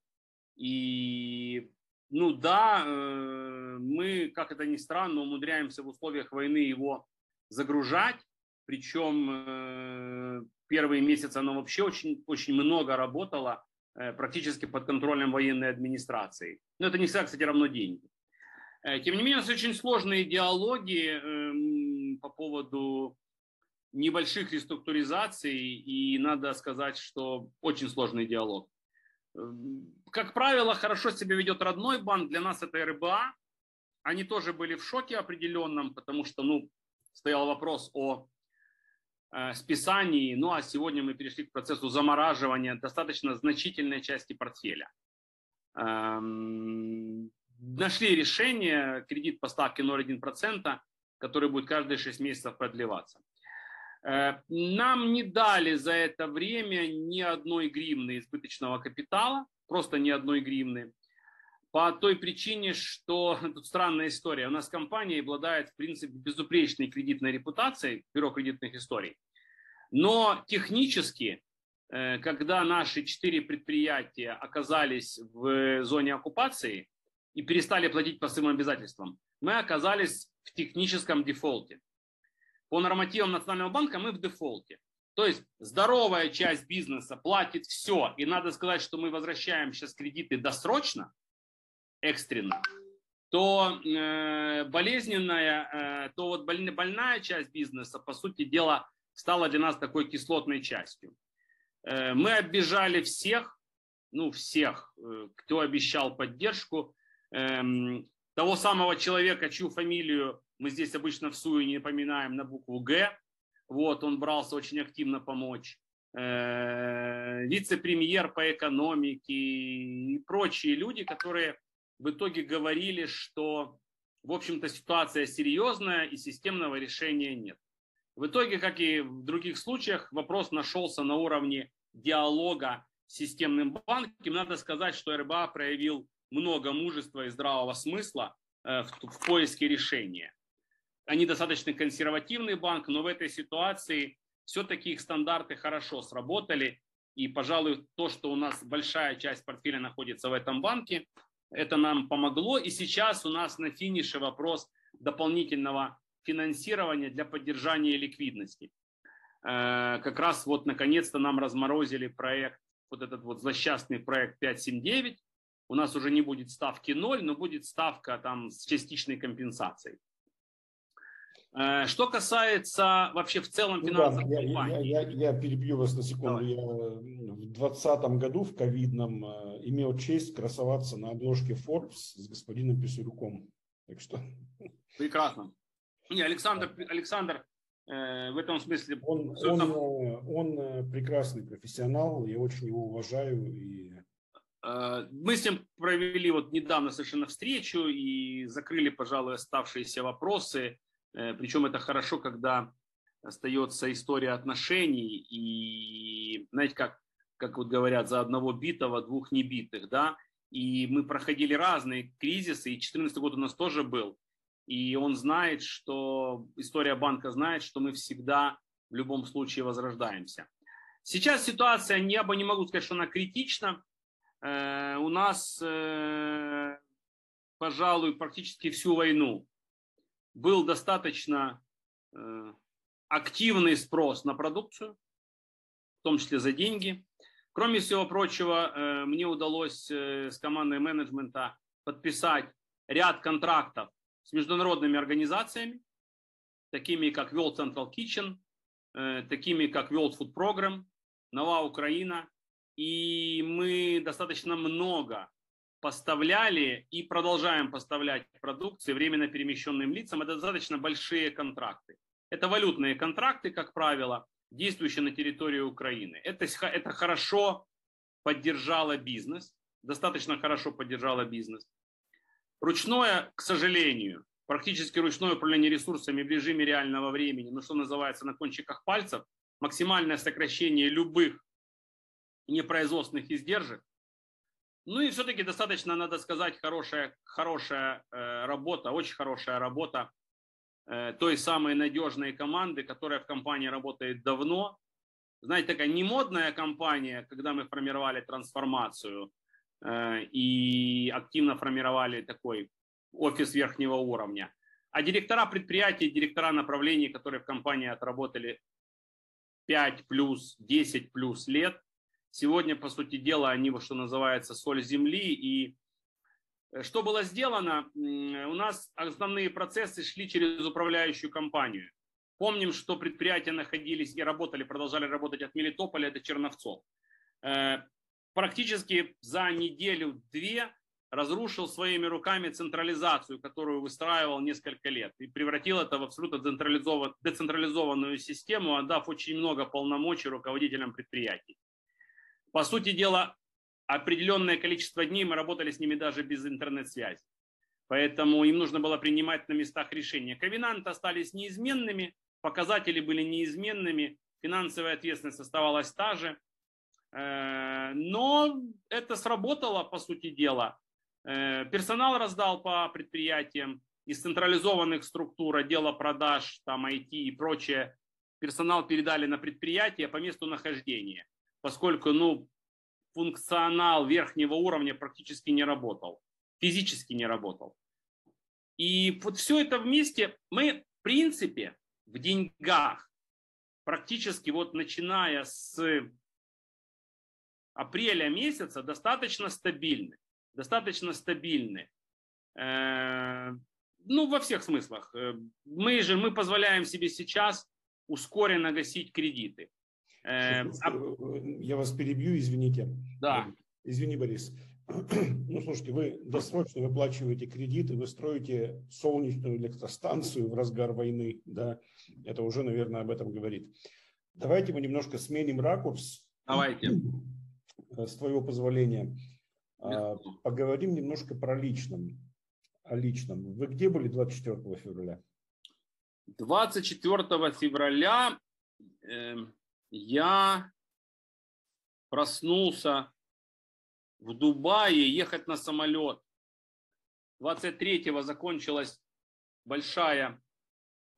и... Ну да, мы, как это ни странно, умудряемся в условиях войны его загружать, причем первые месяцы оно вообще очень, очень много работало практически под контролем военной администрации. Но это не всегда, кстати, равно деньги. Тем не менее, у нас очень сложные диалоги по поводу небольших реструктуризаций, и надо сказать, что очень сложный диалог. Как правило, хорошо себя ведет родной банк, для нас это эр бэ а. Они тоже были в шоке определенном, потому что, ну, стоял вопрос о э, списании, ну а сегодня мы перешли к процессу замораживания достаточно значительной части портфеля. Эм, нашли решение, кредит по ставке ноль целых одна десятая процента, который будет каждые шесть месяцев продлеваться. Нам не дали за это время ни одной гривны избыточного капитала, просто ни одной гривны, по той причине, что, тут странная история, у нас компания обладает, в принципе, безупречной кредитной репутацией, бюро кредитных историй, но технически, когда наши четыре предприятия оказались в зоне оккупации и перестали платить по своим обязательствам, мы оказались в техническом дефолте. По нормативам Национального банка мы в дефолте. То есть здоровая часть бизнеса платит все. И надо сказать, что мы возвращаем сейчас кредиты досрочно, экстренно. То э, болезненная, э, то вот больная часть бизнеса, по сути дела, стала для нас такой кислотной частью. Э, мы обижали всех, ну всех, э, кто обещал поддержку. Э, того самого человека, чью фамилию мы здесь обычно в СУИ не напоминаем на букву «Г». Вот, он брался очень активно помочь. Э-э, вице-премьер по экономике и прочие люди, которые в итоге говорили, что, в общем-то, ситуация серьезная и системного решения нет. В итоге, как и в других случаях, вопрос нашелся на уровне диалога с системным банком. Надо сказать, что эр бэ а проявил много мужества и здравого смысла э, в, в поиске решения. Они достаточно консервативный банк, но в этой ситуации все-таки их стандарты хорошо сработали. И, пожалуй, то, что у нас большая часть портфеля находится в этом банке, это нам помогло. И сейчас у нас на финише вопрос дополнительного финансирования для поддержания ликвидности. Как раз вот наконец-то нам разморозили проект, вот этот вот злосчастный проект пять семь девять. У нас уже не будет ставки ноль, но будет ставка там с частичной компенсацией. Что касается вообще в целом финансовой ну, да, компании. Я, я, я, я перебью вас на секунду. Давай. Я в двадцатом году, в ковидном, имел честь красоваться на обложке Forbes с господином Писарюком. Так что... Прекрасно. Не, Александр, Александр э, в этом смысле... Он, он, там... он прекрасный профессионал, я очень его уважаю. И... Мы с ним провели вот недавно совершенно встречу и закрыли, пожалуй, оставшиеся вопросы. Причем это хорошо, когда остается история отношений и, знаете, как, как вот говорят, за одного битого двух небитых, да, и мы проходили разные кризисы, и четырнадцатый год у нас тоже был, и он знает, что, история банка знает, что мы всегда в любом случае возрождаемся. Сейчас ситуация, я бы не могу сказать, что она критична, э, у нас, э, пожалуй, практически всю войну был достаточно э, активный спрос на продукцию, в том числе за деньги. Кроме всего прочего, э, мне удалось э, с командой менеджмента подписать ряд контрактов с международными организациями, такими как World Central Kitchen, э, такими как World Food Program, Нова Украина. И мы достаточно много поставляли и продолжаем поставлять продукции временно перемещенным лицам. Это достаточно большие контракты. Это валютные контракты, как правило, действующие на территории Украины. Это, это хорошо поддержало бизнес, достаточно хорошо поддержало бизнес. Ручное, к сожалению, практически ручное управление ресурсами в режиме реального времени, ну что называется, на кончиках пальцев, максимальное сокращение любых непроизводственных издержек. Ну и все-таки достаточно, надо сказать, хорошая, хорошая э, работа, очень хорошая работа э, той самой надежной команды, которая в компании работает давно. Знаете, такая немодная компания, когда мы формировали трансформацию э, и активно формировали такой офис верхнего уровня. А директора предприятий, директора направлений, которые в компании отработали пять плюс, десять плюс лет, сегодня, по сути дела, они, что называется, соль земли. И что было сделано? У нас основные процессы шли через управляющую компанию. Помним, что предприятия находились и работали, продолжали работать от Мелитополя до Черновцов. Практически за неделю-две разрушил своими руками централизацию, которую выстраивал несколько лет. И превратил это в абсолютно децентрализованную систему, отдав очень много полномочий руководителям предприятий. По сути дела, определенное количество дней мы работали с ними даже без интернет-связи. Поэтому им нужно было принимать на местах решения. Ковенанты остались неизменными, показатели были неизменными, финансовая ответственность оставалась та же. Но это сработало, по сути дела. Персонал раздал по предприятиям из централизованных структур, отдела продаж, там, ай ти и прочее. Персонал передали на предприятие по месту нахождения, поскольку ну, функционал верхнего уровня практически не работал, физически не работал. И вот все это вместе мы, в принципе, в деньгах, практически вот начиная с апреля месяца, достаточно стабильны. Достаточно стабильны. Ну, во всех смыслах. Мы же, мы позволяем себе сейчас ускоренно гасить кредиты. Я вас перебью, извините. Да. Извини, Борис. Ну, слушайте, вы досрочно выплачиваете кредиты, вы строите солнечную электростанцию в разгар войны, да, это уже, наверное, об этом говорит. Давайте мы немножко сменим ракурс. Давайте. С твоего позволения. Поговорим немножко про личном. О личном. Вы где были двадцать четвёртого февраля? двадцать четвёртого февраля... Э... Я проснулся в Дубае, ехать на самолет. двадцать третьего закончилась большая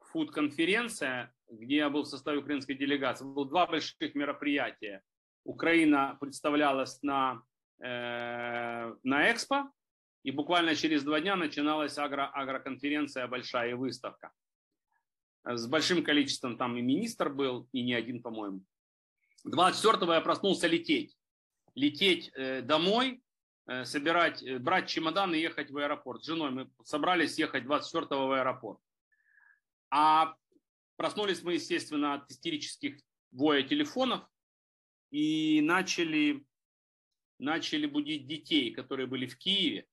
фуд-конференция, где я был в составе украинской делегации. Было два больших мероприятия. Украина представлялась на, э, на Экспо, и буквально через два дня начиналась агро, агроконференция, большая выставка. С большим количеством, там и министр был, и не один, по-моему. двадцать четвёртого я проснулся лететь. Лететь э, домой, э, собирать, э, брать чемодан и ехать в аэропорт. С женой мы собрались ехать двадцать четвёртого в аэропорт. А проснулись мы, естественно, от истерических воя телефонов и начали, начали будить детей, которые были в Киеве,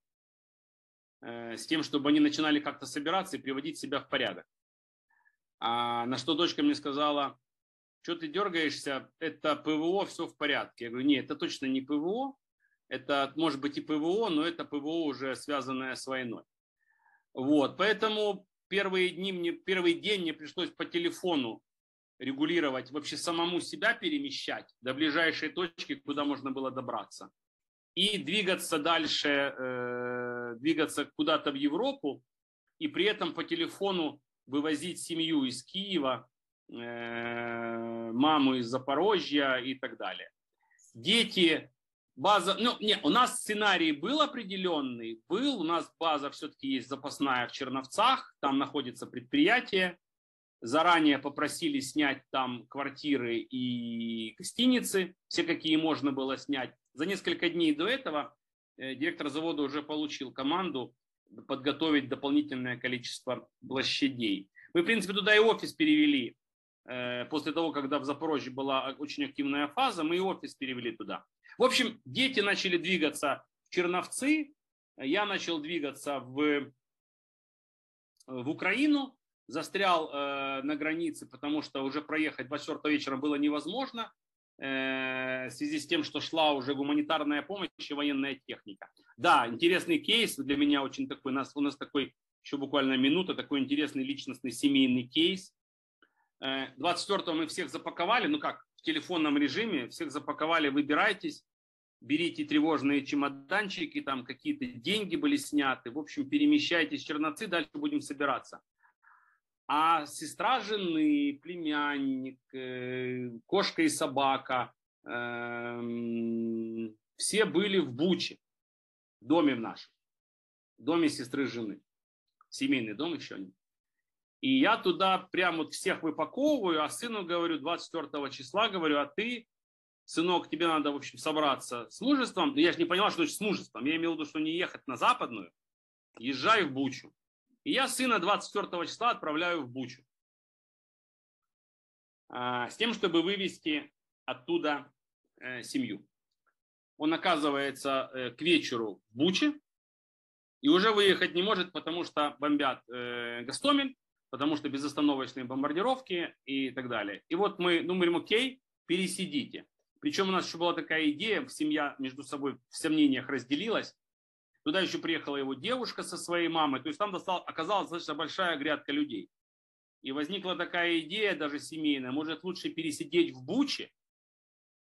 э, с тем, чтобы они начинали как-то собираться и приводить себя в порядок. А на что дочка мне сказала: что ты дергаешься, это ПВО, все в порядке. Я говорю: нет, это точно не ПВО, это может быть и ПВО, но это ПВО уже связанное с войной. Вот, поэтому первые дни мне, первый день мне пришлось по телефону регулировать, вообще самому себя перемещать до ближайшей точки, куда можно было добраться, и двигаться дальше, э, двигаться куда-то в Европу, и при этом по телефону вывозить семью из Киева, э, маму из Запорожья и так далее. Дети, база, ну, не, у нас сценарий был определенный, был, у нас база все-таки есть запасная в Черновцах, там находится предприятие, заранее попросили снять там квартиры и гостиницы, все, какие можно было снять. За несколько дней до этого э, директор завода уже получил команду подготовить дополнительное количество площадей. Мы, в принципе, туда и офис перевели. После того, когда в Запорожье была очень активная фаза, мы и офис перевели туда. В общем, дети начали двигаться в Черновцы, я начал двигаться в, в Украину, застрял э, на границе, потому что уже проехать двадцать четвёртого вечера было невозможно, в связи с тем, что шла уже гуманитарная помощь и военная техника. Да, интересный кейс для меня очень такой, у нас, у нас такой, еще буквально минута, такой интересный личностный семейный кейс. двадцать четвёртого мы всех запаковали, ну как, в телефонном режиме, всех запаковали: выбирайтесь, берите тревожные чемоданчики, там какие-то деньги были сняты, в общем, перемещайтесь в Черновцы, дальше будем собираться. А сестра жены, племянник, кошка и собака, э-м, все были в Буче, в доме в нашем, в доме сестры жены, семейный дом еще один. И я туда прям вот всех выпаковываю, а сыну говорю двадцать четвёртого числа, говорю: а ты, сынок, тебе надо, в общем, собраться с мужеством. Я же не поняла, что значит с мужеством, я имел в виду, что не ехать на Западную, езжай в Бучу. И я сына двадцать четвёртого числа отправляю в Бучу с тем, чтобы вывести оттуда семью. Он оказывается к вечеру в Буче и уже выехать не может, потому что бомбят Гостомель, потому что безостановочные бомбардировки и так далее. И вот мы, ну, мы говорим: окей, пересидите. Причем у нас еще была такая идея, семья между собой в сомнениях разделилась. Туда еще приехала его девушка со своей мамой. То есть там достал, оказалась достаточно большая грядка людей. И возникла такая идея, даже семейная: может, лучше пересидеть в Буче,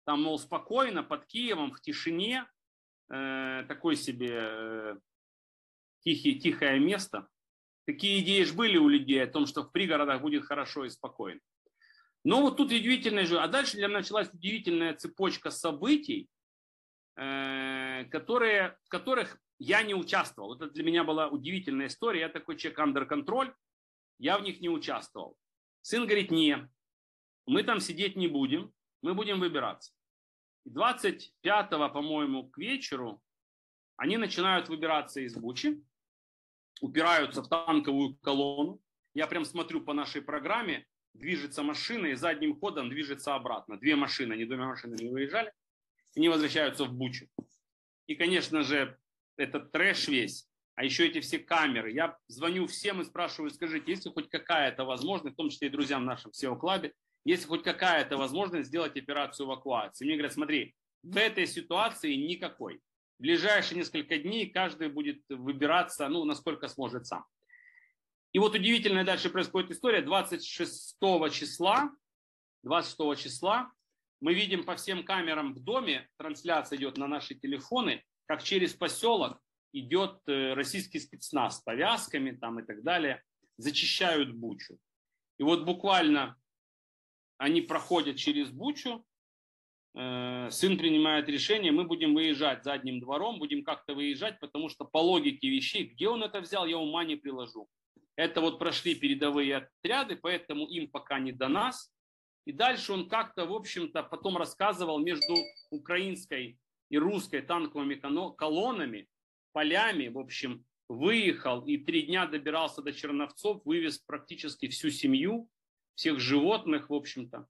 там, мол, спокойно, под Киевом, в тишине, э, такое себе э, тихие, тихое место. Такие идеи же были у людей о том, что в пригородах будет хорошо и спокойно. Но вот тут удивительная же. А дальше для меня началась удивительная цепочка событий, э, которые, в которых я не участвовал. Это для меня была удивительная история. Я такой человек under control. Я в них не участвовал. Сын говорит: не, мы там сидеть не будем. Мы будем выбираться. двадцать пятого, по-моему, к вечеру они начинают выбираться из Бучи. Упираются в танковую колонну. Я прям смотрю по нашей программе. Движется машина и задним ходом движется обратно. Две машины, они двумя машинами не выезжали. Они возвращаются в Бучу. И, конечно же, этот трэш весь, а еще эти все камеры. Я звоню всем и спрашиваю: скажите, есть ли хоть какая-то возможность, в том числе и друзьям в нашем эс и о-клабе, есть ли хоть какая-то возможность сделать операцию эвакуации? Мне говорят: смотри, в этой ситуации никакой. В ближайшие несколько дней каждый будет выбираться, ну, насколько сможет сам. И вот удивительная дальше происходит история. двадцать шестого числа, двадцать шестого числа мы видим по всем камерам в доме, трансляция идет на наши телефоны, как через поселок идет российский спецназ с повязками там и так далее, зачищают Бучу. И вот буквально они проходят через Бучу, сын принимает решение, мы будем выезжать задним двором, будем как-то выезжать, потому что по логике вещей, где он это взял, я ума не приложу. Это вот прошли передовые отряды, поэтому им пока не до нас. И дальше он как-то, в общем-то, потом рассказывал между украинской и русской танковыми колоннами, полями, в общем, выехал и три дня добирался до Черновцов, вывез практически всю семью, всех животных, в общем-то.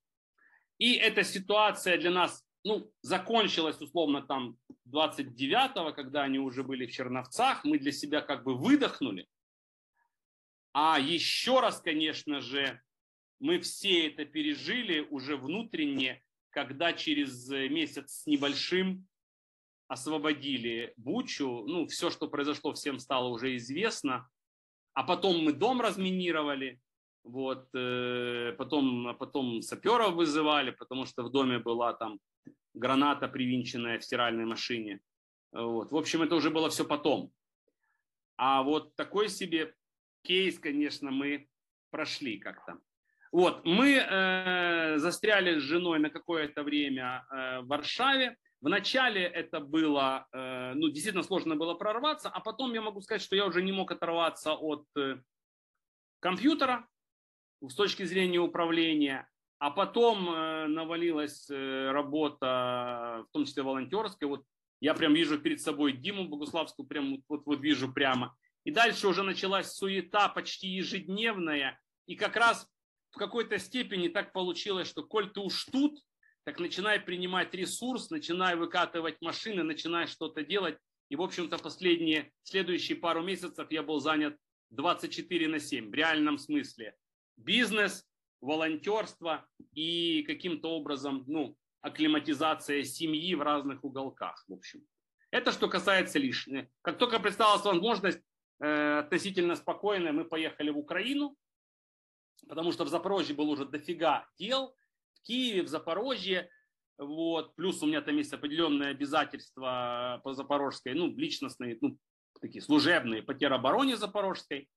И эта ситуация для нас, ну, закончилась, условно, там двадцать девятого, когда они уже были в Черновцах, мы для себя как бы выдохнули. А еще раз, конечно же, мы все это пережили уже внутренне, когда через месяц с небольшим освободили Бучу. Ну, все, что произошло, всем стало уже известно. А потом мы дом разминировали, вот, потом, потом саперов вызывали, потому что в доме была там граната, привинченная в стиральной машине. Вот. В общем, это уже было все потом. А вот такой себе кейс, конечно, мы прошли как-то. Вот, мы э, застряли с женой на какое-то время э, в Варшаве. Вначале это было, э, ну, действительно сложно было прорваться, а потом я могу сказать, что я уже не мог оторваться от э, компьютера с точки зрения управления, а потом э, навалилась э, работа, в том числе волонтерская. Вот я прям вижу перед собой Диму Богуславскую, прям вот, вот вижу прямо. И дальше уже началась суета почти ежедневная, и как раз в какой-то степени так получилось, что коль ты уж тут, так начинай принимать ресурс, начинай выкатывать машины, начинай что-то делать. И, в общем-то, последние, следующие пару месяцев я был занят двадцать четыре на семь в реальном смысле. Бизнес, волонтерство и каким-то образом, ну, акклиматизация семьи в разных уголках, в общем. Это что касается лишнего. Как только представилась возможность, э, относительно спокойно, мы поехали в Украину. Потому что в Запорожье было уже дофига дел, в Киеве, в Запорожье, вот, плюс у меня там есть определенные обязательства по запорожской, ну, личностные, ну, такие служебные, по теробороне запорожской,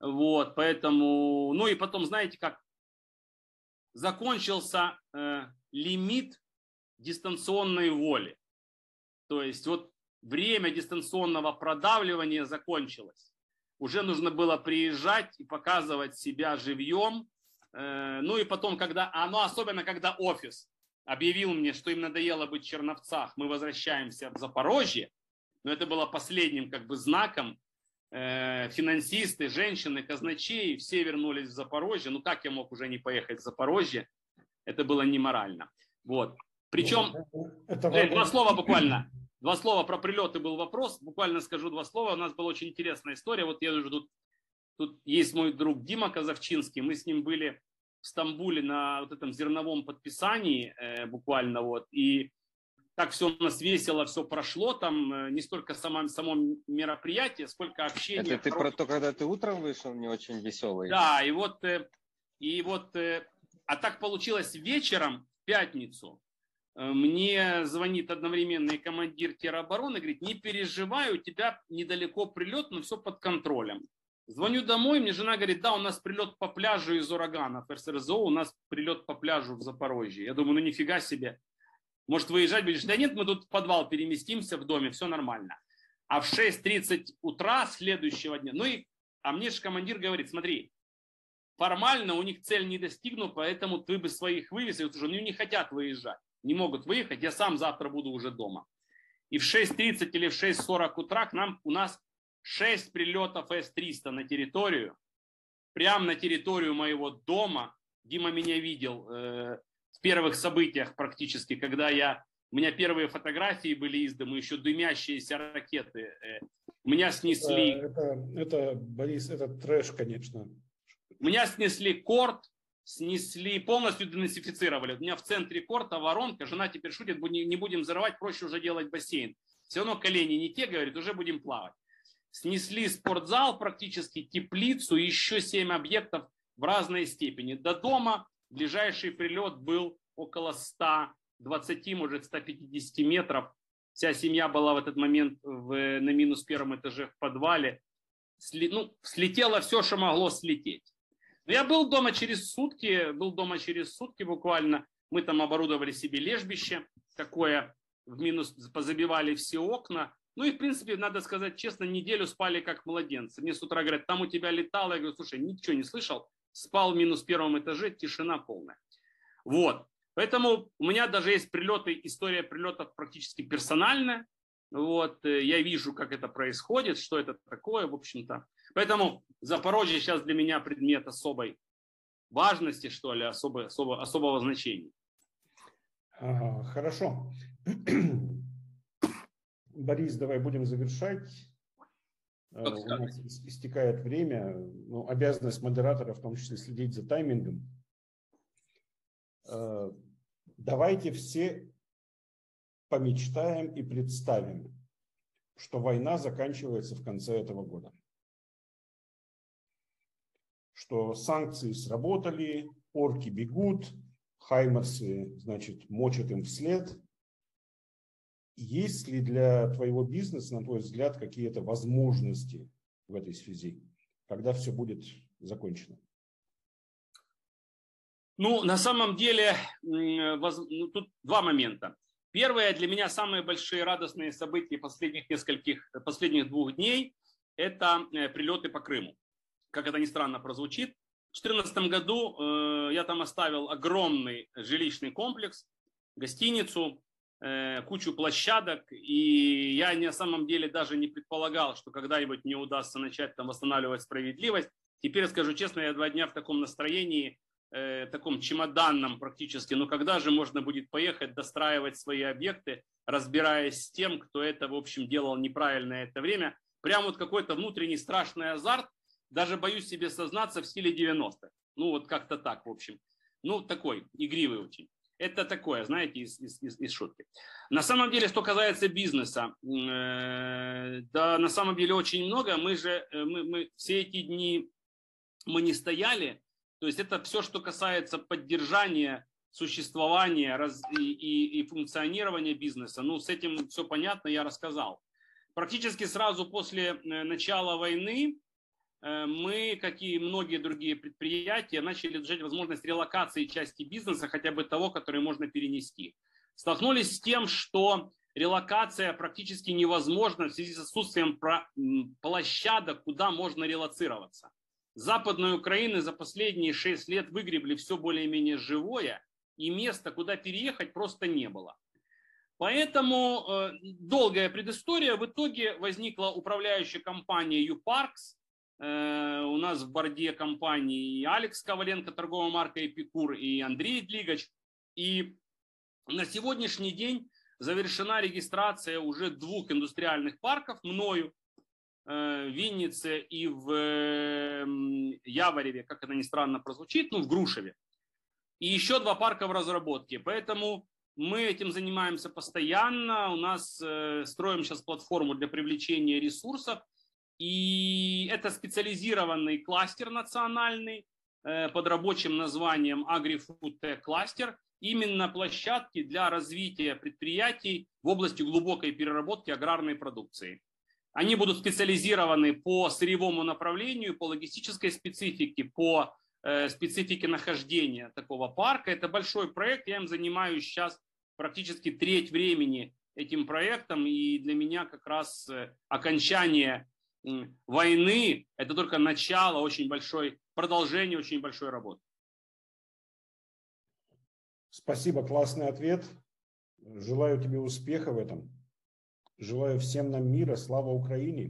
вот, поэтому, ну, и потом, знаете, как закончился э, лимит дистанционной воли, то есть вот время дистанционного продавливания закончилось. Уже нужно было приезжать и показывать себя живьем. Ну и потом, когда, ну особенно когда офис объявил мне, что им надоело быть в Черновцах, мы возвращаемся в Запорожье. Но это было последним как бы знаком. Финансисты, женщины, казначеи, все вернулись в Запорожье. Ну как я мог уже не поехать в Запорожье? Это было неморально. Вот. Причем, это э, два слова буквально. Два слова про прилеты был вопрос. Буквально скажу два слова. У нас была очень интересная история. Вот я уже тут, тут есть мой друг Дима Казовчинский. Мы с ним были в Стамбуле на вот этом зерновом подписании э, буквально вот. И так все у нас весело, все прошло. Там э, не столько само, само мероприятие, сколько общение. Это ты про то, когда ты утром вышел, не очень веселый. Да, и вот, э, и вот э, а так получилось вечером в пятницу. Мне звонит одновременный командир теробороны, говорит, не переживай, у тебя недалеко прилет, но все под контролем. Звоню домой, мне жена говорит, да, у нас прилет по пляжу из ураганов, РСЗО, у нас прилет по пляжу в Запорожье. Я думаю, ну нифига себе, может выезжать будешь? Да нет, мы тут в подвал переместимся в доме, все нормально. А в шесть тридцать утра следующего дня, ну и, а мне же командир говорит, смотри, формально у них цель не достигнута, поэтому ты бы своих вывез, и вот уже ну, не хотят выезжать. Не могут выехать, я сам завтра буду уже дома. И в шесть тридцать или в шесть сорок утра к нам, у нас шесть прилетов эс триста на территорию, прямо на территорию моего дома. Дима меня видел э, в первых событиях практически, когда я, у меня первые фотографии были из дома, еще дымящиеся ракеты. Э, меня снесли... Это, это, это, Борис, это трэш, конечно. Меня снесли корт. Снесли, полностью денацифицировали. У меня в центре корта воронка, жена теперь шутит, не будем взрывать, проще уже делать бассейн. Все равно колени не те, говорит, уже будем плавать. Снесли спортзал практически, теплицу, еще семь объектов в разной степени. До дома ближайший прилет был около ста двадцати, может ста пятидесяти метров. Вся семья была в этот момент в, на минус первом этаже в подвале. Сли, ну, слетело все, что могло слететь. Я был дома через сутки, был дома через сутки буквально. Мы там оборудовали себе лежбище такое, в минус позабивали все окна. Ну и, в принципе, надо сказать честно, неделю спали как младенцы. Мне с утра говорят, там у тебя летало. Я говорю, слушай, ничего не слышал. Спал в минус первом этаже, тишина полная. Вот. Поэтому у меня даже есть прилеты, история прилетов практически персональная. Вот. Я вижу, как это происходит, что это такое, в общем-то. Поэтому Запорожье сейчас для меня предмет особой важности, что ли, особо, особо, особого значения. Ага, хорошо. Борис, давай будем завершать. Как У сказать? Нас истекает время. Ну, обязанность модератора, в том числе, следить за таймингом. Давайте все помечтаем и представим, что война заканчивается в конце этого года. Что санкции сработали, орки бегут, хаймерсы, значит, мочат им вслед. Есть ли для твоего бизнеса, на твой взгляд, какие-то возможности в этой связи, когда все будет закончено? Ну, на самом деле, тут два момента. Первое, для меня самые большие радостные события последних нескольких, последних двух дней – это прилеты по Крыму. Как это ни странно прозвучит. В две тысячи четырнадцатом году я там оставил огромный жилищный комплекс, гостиницу, кучу площадок. И я на самом деле даже не предполагал, что когда-нибудь мне удастся начать там восстанавливать справедливость. Теперь, скажу честно, я два дня в таком настроении, э, таком чемоданном практически, но когда же можно будет поехать достраивать свои объекты, разбираясь с тем, кто это, в общем, делал неправильно это время. Прям вот какой-то внутренний страшный азарт, даже боюсь себе сознаться, в стиле девяностых. Ну вот как-то так, в общем. Ну такой, игривый очень. Это такое, знаете, из, из, из, из шутки. На самом деле, что касается бизнеса, э, да, на самом деле очень много. Мы же, мы, мы все эти дни мы не стояли. То есть это все, что касается поддержания, существования раз, и, и, и функционирования бизнеса. Ну, с этим все понятно, я рассказал. Практически сразу после начала войны э, мы, как и многие другие предприятия, начали изучать возможность релокации части бизнеса, хотя бы того, который можно перенести. Столкнулись с тем, что релокация практически невозможна в связи с отсутствием площадок, куда можно релоцироваться. Западной Украины за последние шесть лет выгребли все более-менее живое, и места, куда переехать, просто не было. Поэтому э, долгая предыстория. В итоге возникла управляющая компания «Юпаркс». Э, у нас в борде компании и Алекс Коваленко, торговая марка «Эпикур», и Андрей Длигач. И на сегодняшний день завершена регистрация уже двух индустриальных парков мною. В Виннице и в Явореве, как это ни странно прозвучит, ну в Грушеве. И еще два парка в разработке. Поэтому мы этим занимаемся постоянно. У нас строим сейчас платформу для привлечения ресурсов. И это специализированный кластер национальный под рабочим названием AgriFood кластер. Именно площадки для развития предприятий в области глубокой переработки аграрной продукции. Они будут специализированы по сырьевому направлению, по логистической специфике, по э, специфике нахождения такого парка. Это большой проект, я им занимаюсь сейчас практически треть времени этим проектом. И для меня как раз окончание э, войны – это только начало очень большой, продолжение очень большой работы. Спасибо, классный ответ. Желаю тебе успеха в этом. Желаю всем нам мира, слава Украине!